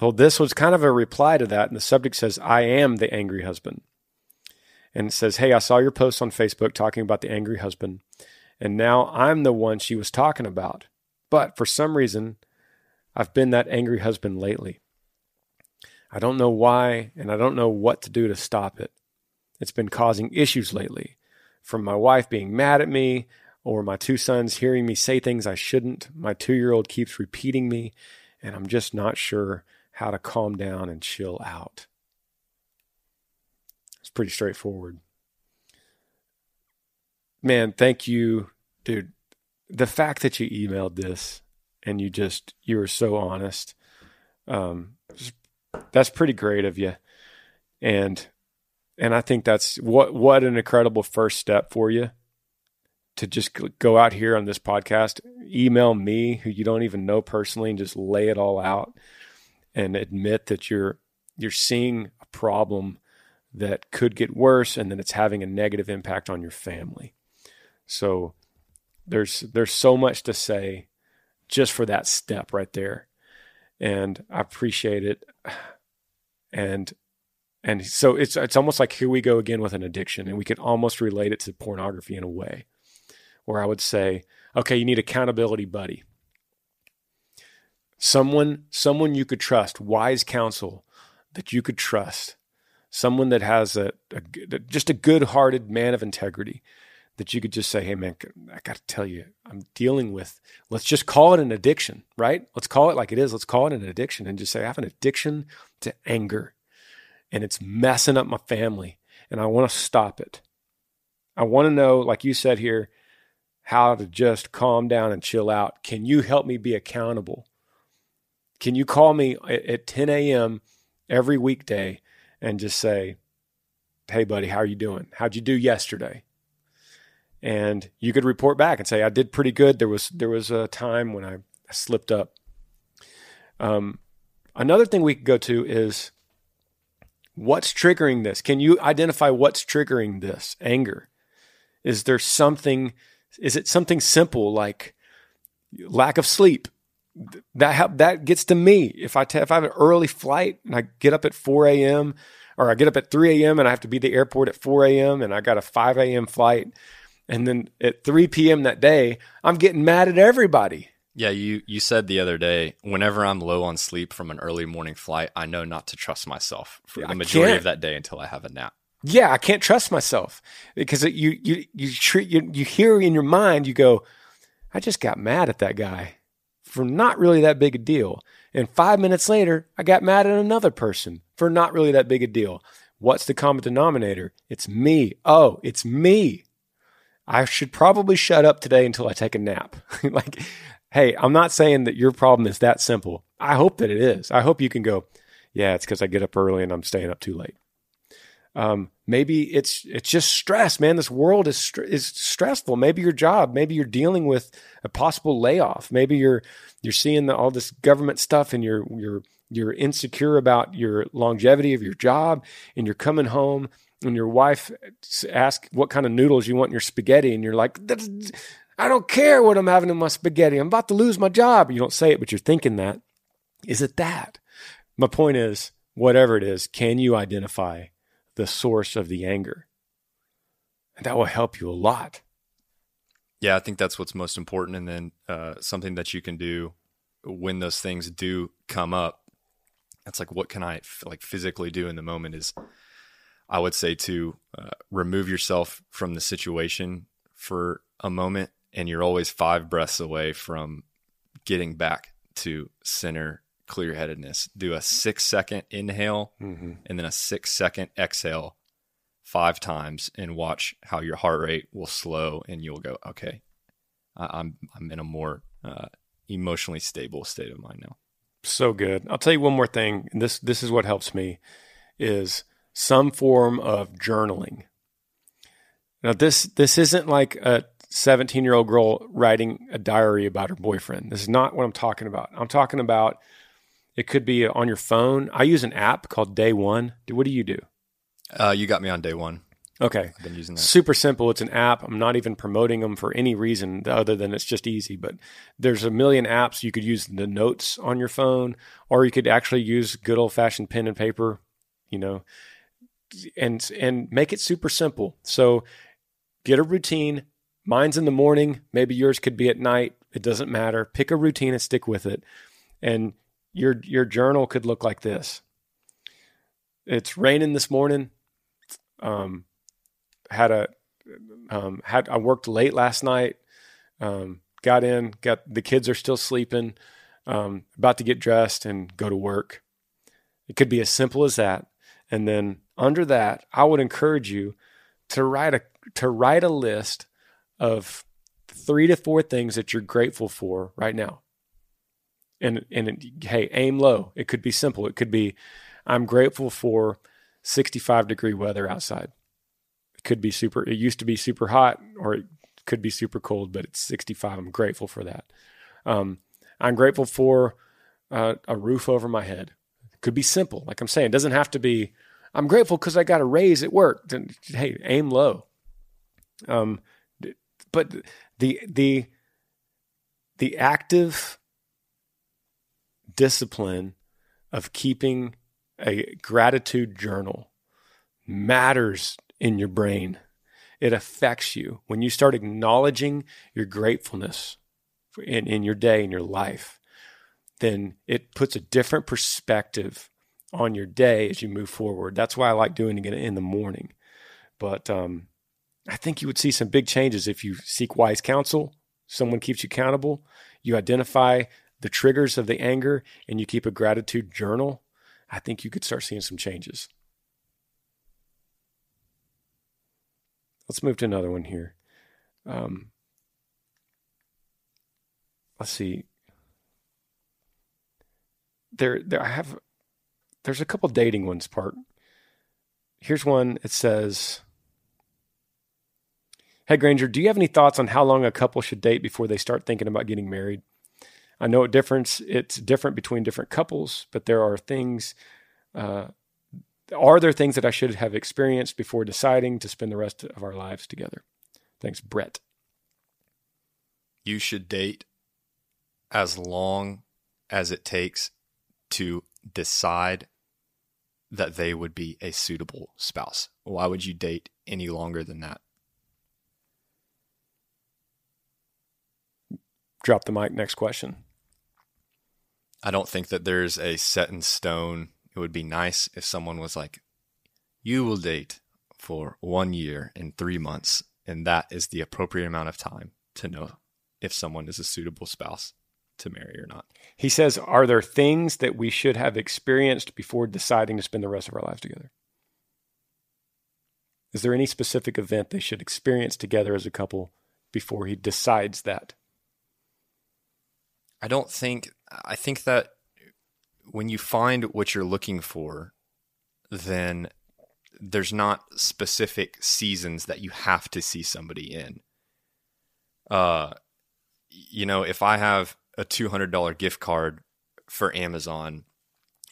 Well, this was kind of a reply to that, and the subject says, I am the angry husband. And it says, hey, I saw your post on Facebook talking about the angry husband, and now I'm the one she was talking about. But for some reason, I've been that angry husband lately. I don't know why, and I don't know what to do to stop it. It's been causing issues lately. From my wife being mad at me or my two sons hearing me say things I shouldn't. My 2-year-old keeps repeating me, and I'm just not sure how to calm down and chill out. It's pretty straightforward. Man, thank you, dude. The fact that you emailed this and you were so honest, that's pretty great of you. And I think that's what an incredible first step for you to just go out here on this podcast, email me, who you don't even know personally, and just lay it all out and admit that you're seeing a problem that could get worse and that it's having a negative impact on your family. So there's so much to say just for that step right there. And I appreciate it. And so it's almost like here we go again with an addiction, and we could almost relate it to pornography in a way, where I would say, okay, you need accountability buddy. Someone you could trust, wise counsel that you could trust, someone that has just a good-hearted man of integrity that you could just say, hey man, I got to tell you, I'm dealing with, let's just call it an addiction, right? Let's call it like it is. Let's call it an addiction and just say, I have an addiction to anger. And it's messing up my family, and I want to stop it. I want to know, like you said here, how to just calm down and chill out. Can you help me be accountable? Can you call me at 10 a.m. every weekday and just say, hey, buddy, how are you doing? How'd you do yesterday? And you could report back and say, I did pretty good. There was a time when I slipped up. Another thing we could go to is, what's triggering this? Can you identify what's triggering this anger? Is there something, is it something simple like lack of sleep? That gets to me. If I have an early flight and I get up at 4 a.m. or I get up at 3 a.m. and I have to be at the airport at 4 a.m. and I got a 5 a.m. flight, and then at 3 p.m. that day, I'm getting mad at everybody. Yeah, you said the other day, whenever I'm low on sleep from an early morning flight, I know not to trust myself for the majority of that day until I have a nap. Yeah, I can't trust myself because you hear in your mind, you go, I just got mad at that guy for not really that big a deal. And 5 minutes later, I got mad at another person for not really that big a deal. What's the common denominator? It's me. Oh, it's me. I should probably shut up today until I take a nap. Like, hey, I'm not saying that your problem is that simple. I hope that it is. I hope you can go, yeah, it's because I get up early and I'm staying up too late. Maybe it's just stress, man. This world is stressful. Maybe your job, maybe you're dealing with a possible layoff. Maybe you're seeing all this government stuff and you're insecure about your longevity of your job, and you're coming home and your wife asks what kind of noodles you want in your spaghetti, and you're like, I don't care what I'm having in my spaghetti. I'm about to lose my job. You don't say it, but you're thinking that. Is it that? My point is, whatever it is, can you identify the source of the anger? And that will help you a lot. Yeah, I think that's what's most important. And then something that you can do when those things do come up, it's like, what can I physically do in the moment is, I would say to remove yourself from the situation for a moment. And you're always 5 breaths away from getting back to center, clear-headedness. Do a 6-second inhale and then a 6-second exhale 5 times, and watch how your heart rate will slow, and you'll go, okay, I'm in a more emotionally stable state of mind now. So good. I'll tell you one more thing. This is what helps me is some form of journaling. Now, this isn't like a 17-year-old girl writing a diary about her boyfriend. This is not what I'm talking about. I'm talking about, it could be on your phone. I use an app called Day One. What do you do? You got me on Day One. Okay. I've been using that. Super simple. It's an app. I'm not even promoting them for any reason other than it's just easy, but there's a million apps. You could use the notes on your phone, or you could actually use good old-fashioned pen and paper, and make it super simple. So get a routine. Mine's in the morning. Maybe yours could be at night. It doesn't matter. Pick a routine and stick with it. And your journal could look like this. It's raining this morning. I worked late last night. Got in, the kids are still sleeping, about to get dressed and go to work. It could be as simple as that. And then under that, I would encourage you to write a list of 3 to 4 things that you're grateful for right now. And hey, aim low. It could be simple. It could be, I'm grateful for 65-degree weather outside. It could be super, it used to be super hot, or it could be super cold, but it's 65. I'm grateful for that. I'm grateful for a roof over my head. It could be simple. Like I'm saying, it doesn't have to be, I'm grateful because I got a raise at work. Then, hey, aim low. But the active discipline of keeping a gratitude journal matters in your brain. It affects you. When you start acknowledging your gratefulness in your day, in your life, then it puts a different perspective on your day as you move forward. That's why I like doing it in the morning. But I think you would see some big changes if you seek wise counsel, someone keeps you accountable, you identify the triggers of the anger, and you keep a gratitude journal. I think you could start seeing some changes. Let's move to another one here. Let's see. There's a couple dating ones part. Here's one. It says, "Hey Granger, do you have any thoughts on how long a couple should date before they start thinking about getting married? I know it's different between different couples, but there are things, are there things that I should have experienced before deciding to spend the rest of our lives together? Thanks, Brett." You should date as long as it takes to decide that they would be a suitable spouse. Why would you date any longer than that? Drop the mic. Next question. I don't think that there's a set in stone. It would be nice if someone was like, you will date for 1 year and 3 months, and that is the appropriate amount of time to know if someone is a suitable spouse to marry or not. He says, are there things that we should have experienced before deciding to spend the rest of our lives together? Is there any specific event they should experience together as a couple before he decides that? I think that when you find what you're looking for, then there's not specific seasons that you have to see somebody in. If I have a $200 gift card for Amazon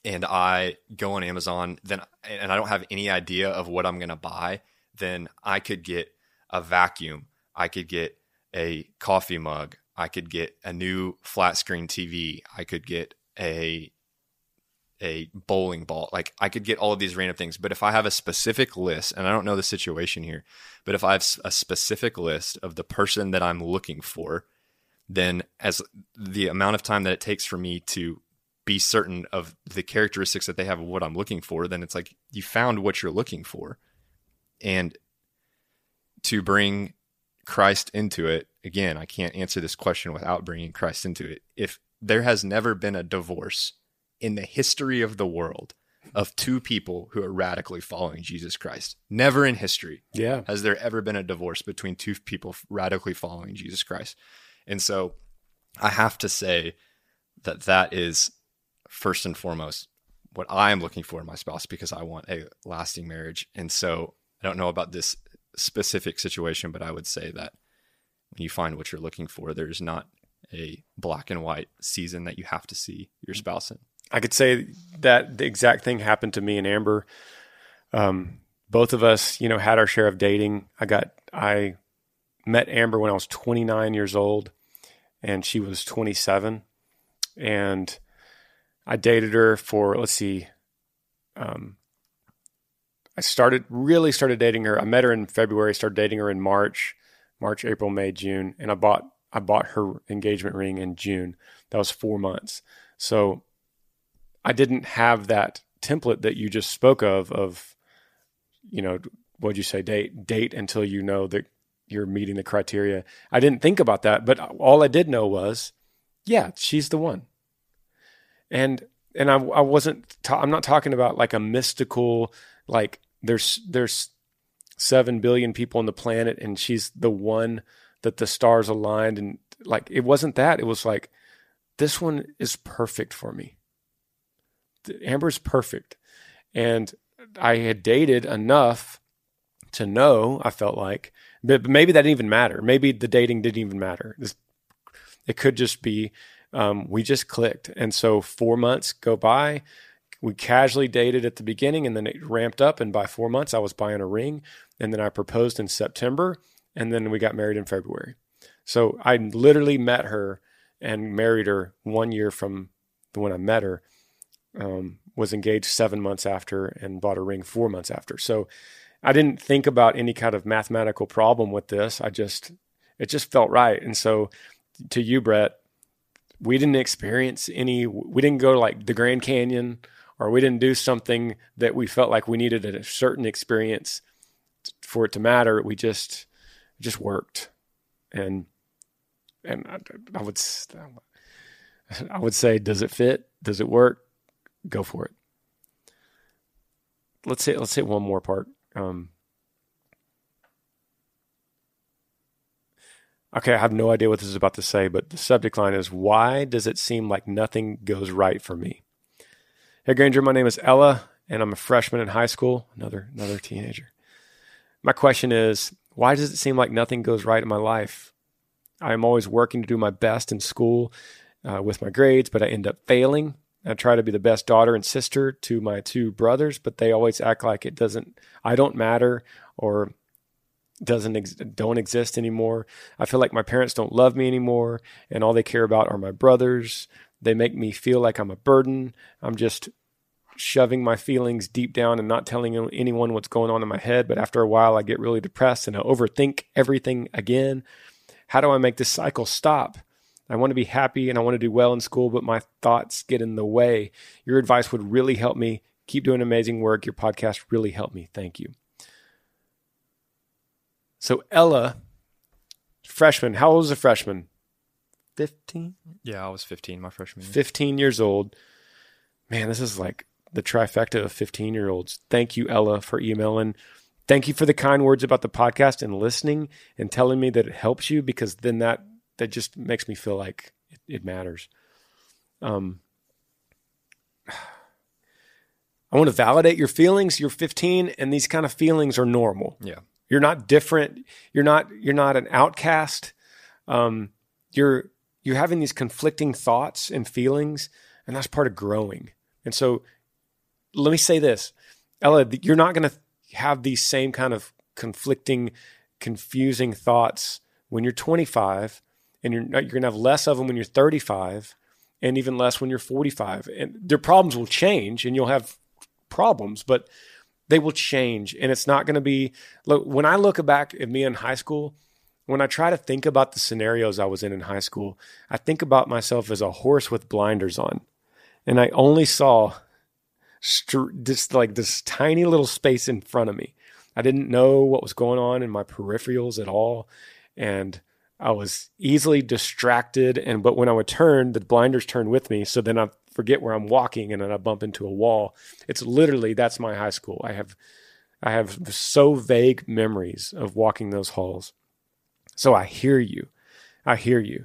and I go on Amazon, and I don't have any idea of what I'm going to buy, then I could get a vacuum. I could get a coffee mug. I could get a new flat screen TV. I could get a bowling ball. Like, I could get all of these random things. But if I have a specific list, and I don't know the situation here, but if I have a specific list of the person that I'm looking for, then as the amount of time that it takes for me to be certain of the characteristics that they have of what I'm looking for, then it's like you found what you're looking for. And to bring Christ into it, again, I can't answer this question without bringing Christ into it. If there has never been a divorce in the history of the world of two people who are radically following Jesus Christ, never in history has there ever been a divorce between two people radically following Jesus Christ. And so I have to say that is first and foremost what I am looking for in my spouse, because I want a lasting marriage. And so I don't know about this specific situation, but I would say that when you find what you're looking for, there's not a black and white season that you have to see your spouse in. I could say that the exact thing happened to me and Amber. Both of us, had our share of dating. I met Amber when I was 29 years old and she was 27, and I dated her for, I started dating her. I met her in February, started dating her in March, April, May, June. And I bought her engagement ring in June. That was 4 months. So I didn't have that template that you just spoke of, what'd you say, date until you know that you're meeting the criteria. I didn't think about that, but all I did know was, yeah, she's the one. And I wasn't, I'm not talking about like a mystical, like there's 7 billion people on the planet and she's the one that the stars aligned. And like, it wasn't that. It was like, this one is perfect for me. Amber's perfect. And I had dated enough to know, I felt like, but maybe that didn't even matter. Maybe the dating didn't even matter. It could just be, we just clicked. And so 4 months go by. We casually dated at the beginning and then it ramped up. And by 4 months, I was buying a ring. And then I proposed in September. And then we got married in February. So I literally met her and married her 1 year from when I met her. Was engaged 7 months after and bought a ring 4 months after. So I didn't think about any kind of mathematical problem with this. It just felt right. And so to you, Brett, we didn't experience we didn't go to like the Grand Canyon, or we didn't do something that we felt like we needed a certain experience for it to matter. We just worked. And I would say, does it fit? Does it work? Go for it. Let's hit one more part. Okay, I have no idea what this is about to say, but the subject line is, why does it seem like nothing goes right for me? Hey, Granger, my name is Ella, and I'm a freshman in high school, another teenager. My question is, why does it seem like nothing goes right in my life? I am always working to do my best in school with my grades, but I end up failing. I try to be the best daughter and sister to my two brothers, but they always act like I don't matter or don't exist anymore. I feel like my parents don't love me anymore and all they care about are my brothers. They make me feel like I'm a burden. I'm just shoving my feelings deep down and not telling anyone what's going on in my head. But after a while, I get really depressed and I overthink everything again. How do I make this cycle stop? I want to be happy and I want to do well in school, but my thoughts get in the way. Your advice would really help me. Keep doing amazing work. Your podcast really helped me. Thank you. So Ella, freshman, how old was a freshman? 15? Yeah, I was 15 my freshman year. 15 years old. Man, this is like the trifecta of 15-year-olds. Thank you, Ella, for emailing. Thank you for the kind words about the podcast and listening and telling me that it helps you, because then that just makes me feel like it matters. I want to validate your feelings. You're 15 and these kind of feelings are normal. Yeah. You're not different. You're not an outcast. You're having these conflicting thoughts and feelings, and that's part of growing. And so let me say this, Ella, you're not going to have these same kind of conflicting, confusing thoughts when you're 25. And you're going to have less of them when you're 35 and even less when you're 45. And their problems will change and you'll have problems, but they will change. And it's not going to be, look, when I look back at me in high school, when I try to think about the scenarios I was in high school, I think about myself as a horse with blinders on. And I only saw this tiny little space in front of me. I didn't know what was going on in my peripherals at all. And I was easily distracted, but when I would turn, the blinders turn with me, so then I forget where I'm walking, and then I bump into a wall. It's literally, that's my high school. I have so vague memories of walking those halls. So I hear you. I hear you.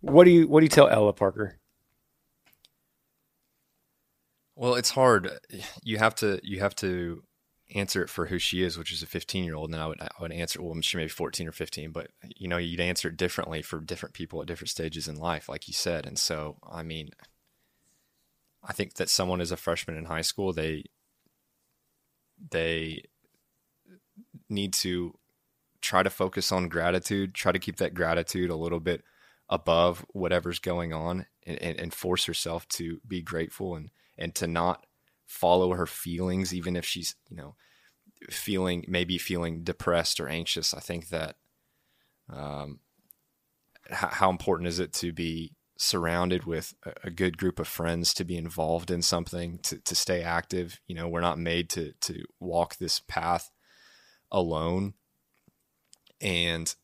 What do you tell Ella Parker? Well, it's hard. You have to answer it for who she is, which is a 15-year-old. And I would answer, well, she may be 14 or 15, but you know, you'd answer it differently for different people at different stages in life, like you said. And so, I mean, I think that someone is a freshman in high school, they need to try to focus on gratitude, try to keep that gratitude a little bit above whatever's going on, and force herself to be grateful and to not follow her feelings, even if she's, you know, feeling depressed or anxious. I think that how important is it to be surrounded with a good group of friends, to be involved in something, to stay active. You know, we're not made to walk this path alone, and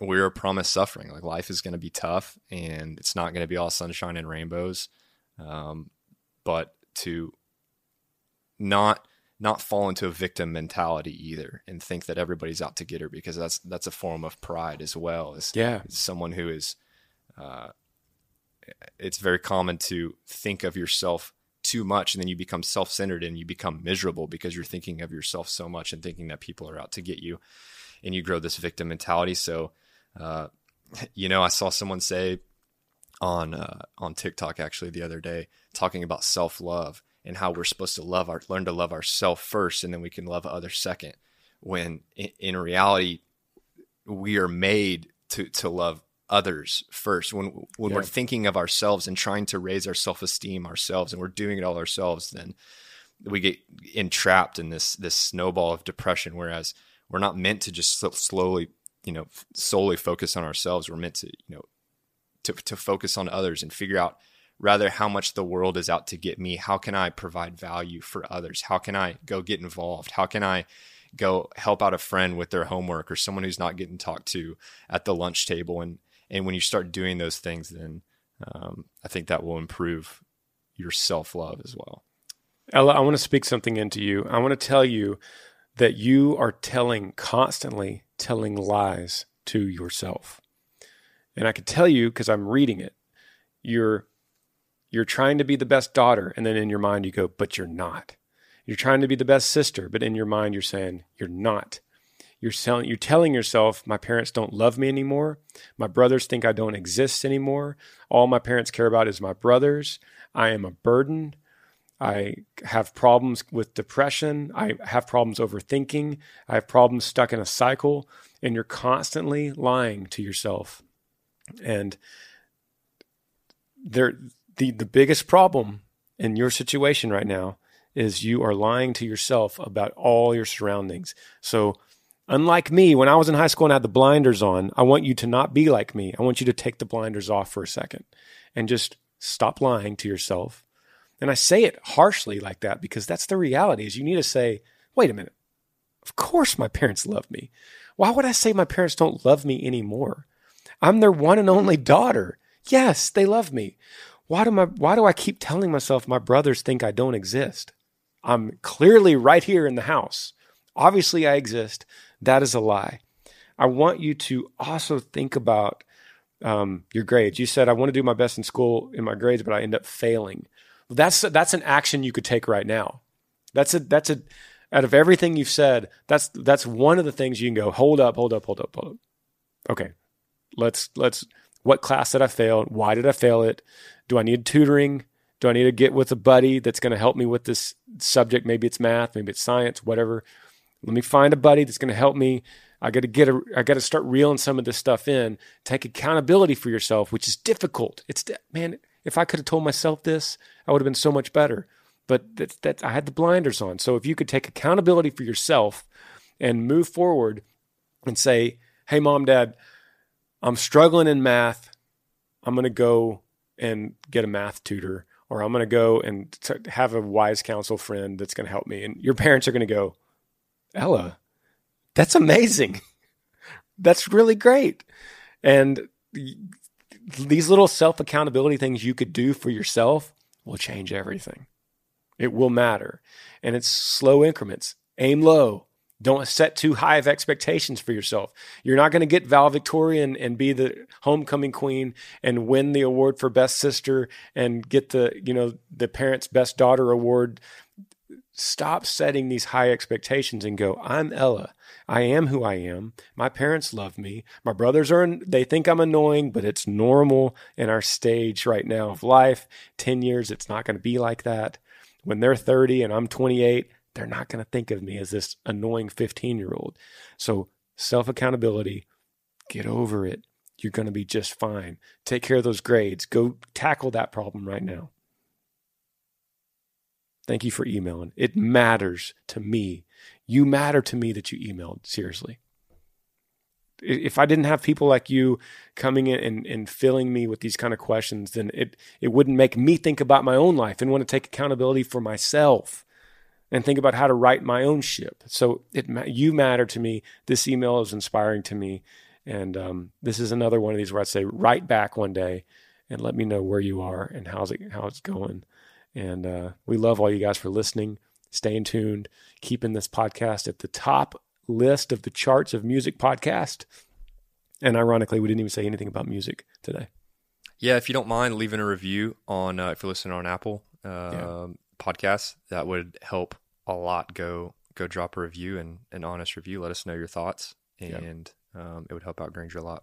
we were promised suffering. Like, life is going to be tough, and it's not going to be all sunshine and rainbows. But to not fall into a victim mentality either, and think that everybody's out to get her, because that's a form of pride as well. As someone who is, it's very common to think of yourself too much, and then you become self-centered and you become miserable because you're thinking of yourself so much and thinking that people are out to get you, and you grow this victim mentality. So, I saw someone say on TikTok actually the other day, talking about self-love and how we're supposed to learn to love ourselves first, and then we can love others second. When in reality, we are made to love others first. When we're thinking of ourselves and trying to raise our self-esteem ourselves, and we're doing it all ourselves, then we get entrapped in this snowball of depression. Whereas we're not meant to just slowly, solely focus on ourselves. We're meant to, to focus on others and figure out rather how much the world is out to get me. How can I provide value for others? How can I go get involved? How can I go help out a friend with their homework, or someone who's not getting talked to at the lunch table? And when you start doing those things, then I think that will improve your self-love as well. Ella, I want to speak something into you. I want to tell you that you are constantly telling lies to yourself. And I can tell you, because I'm reading it, you're trying to be the best daughter, and then in your mind you go, but you're not. You're trying to be the best sister, but in your mind you're saying, you're not. You're telling yourself, my parents don't love me anymore. My brothers think I don't exist anymore. All my parents care about is my brothers. I am a burden. I have problems with depression. I have problems overthinking. I have problems stuck in a cycle. And you're constantly lying to yourself. And the biggest problem in your situation right now is you are lying to yourself about all your surroundings. So unlike me, when I was in high school and I had the blinders on, I want you to not be like me. I want you to take the blinders off for a second and just stop lying to yourself. And I say it harshly like that because that's the reality. Is you need to say, wait a minute, of course my parents love me. Why would I say my parents don't love me anymore? I'm their one and only daughter. Yes, they love me. Why do I keep telling myself my brothers think I don't exist? I'm clearly right here in the house. Obviously I exist. That is a lie. I want you to also think about your grades. You said, I want to do my best in school in my grades, but I end up failing. That's an action you could take right now. That's out of everything you've said, that's one of the things you can go, hold up. Okay, let's, what class did I fail? Why did I fail it? Do I need tutoring? Do I need to get with a buddy that's going to help me with this subject? Maybe it's math, maybe it's science, whatever. Let me find a buddy that's going to help me. I got to start reeling some of this stuff in. Take accountability for yourself, which is difficult. Man, if I could have told myself this, I would have been so much better. But that I had the blinders on. So if you could take accountability for yourself and move forward and say, hey, mom, dad, I'm struggling in math. I'm going to go and get a math tutor, or I'm going to go and have a wise counsel friend that's going to help me. And your parents are going to go, Ella, that's amazing. That's really great. And these little self-accountability things you could do for yourself will change everything. It will matter. And it's slow increments. Aim low. Don't set too high of expectations for yourself. You're not going to get valedictorian and be the homecoming queen and win the award for best sister and get the parents' best daughter award. Stop setting these high expectations and go, I'm Ella. I am who I am. My parents love me. My brothers they think I'm annoying, but it's normal in our stage right now of life. 10 years, it's not going to be like that. When they're 30 and I'm 28, they're not going to think of me as this annoying 15-year-old. So self-accountability, get over it. You're going to be just fine. Take care of those grades. Go tackle that problem right now. Thank you for emailing. It matters to me. You matter to me that you emailed, seriously. If I didn't have people like you coming in and filling me with these kind of questions, then it wouldn't make me think about my own life and want to take accountability for myself. and think about how to write my own ship. So you matter to me. This email is inspiring to me. And this is another one of these where I'd say, write back one day and let me know where you are and how it's going. And we love all you guys for listening, staying tuned, keeping this podcast at the top list of the charts of music podcast. And ironically, we didn't even say anything about music today. Yeah, if you don't mind leaving a review on, if you're listening on Apple podcasts, that would help a lot. Go drop a review and an honest review. Let us know your thoughts, and it would help out Granger a lot.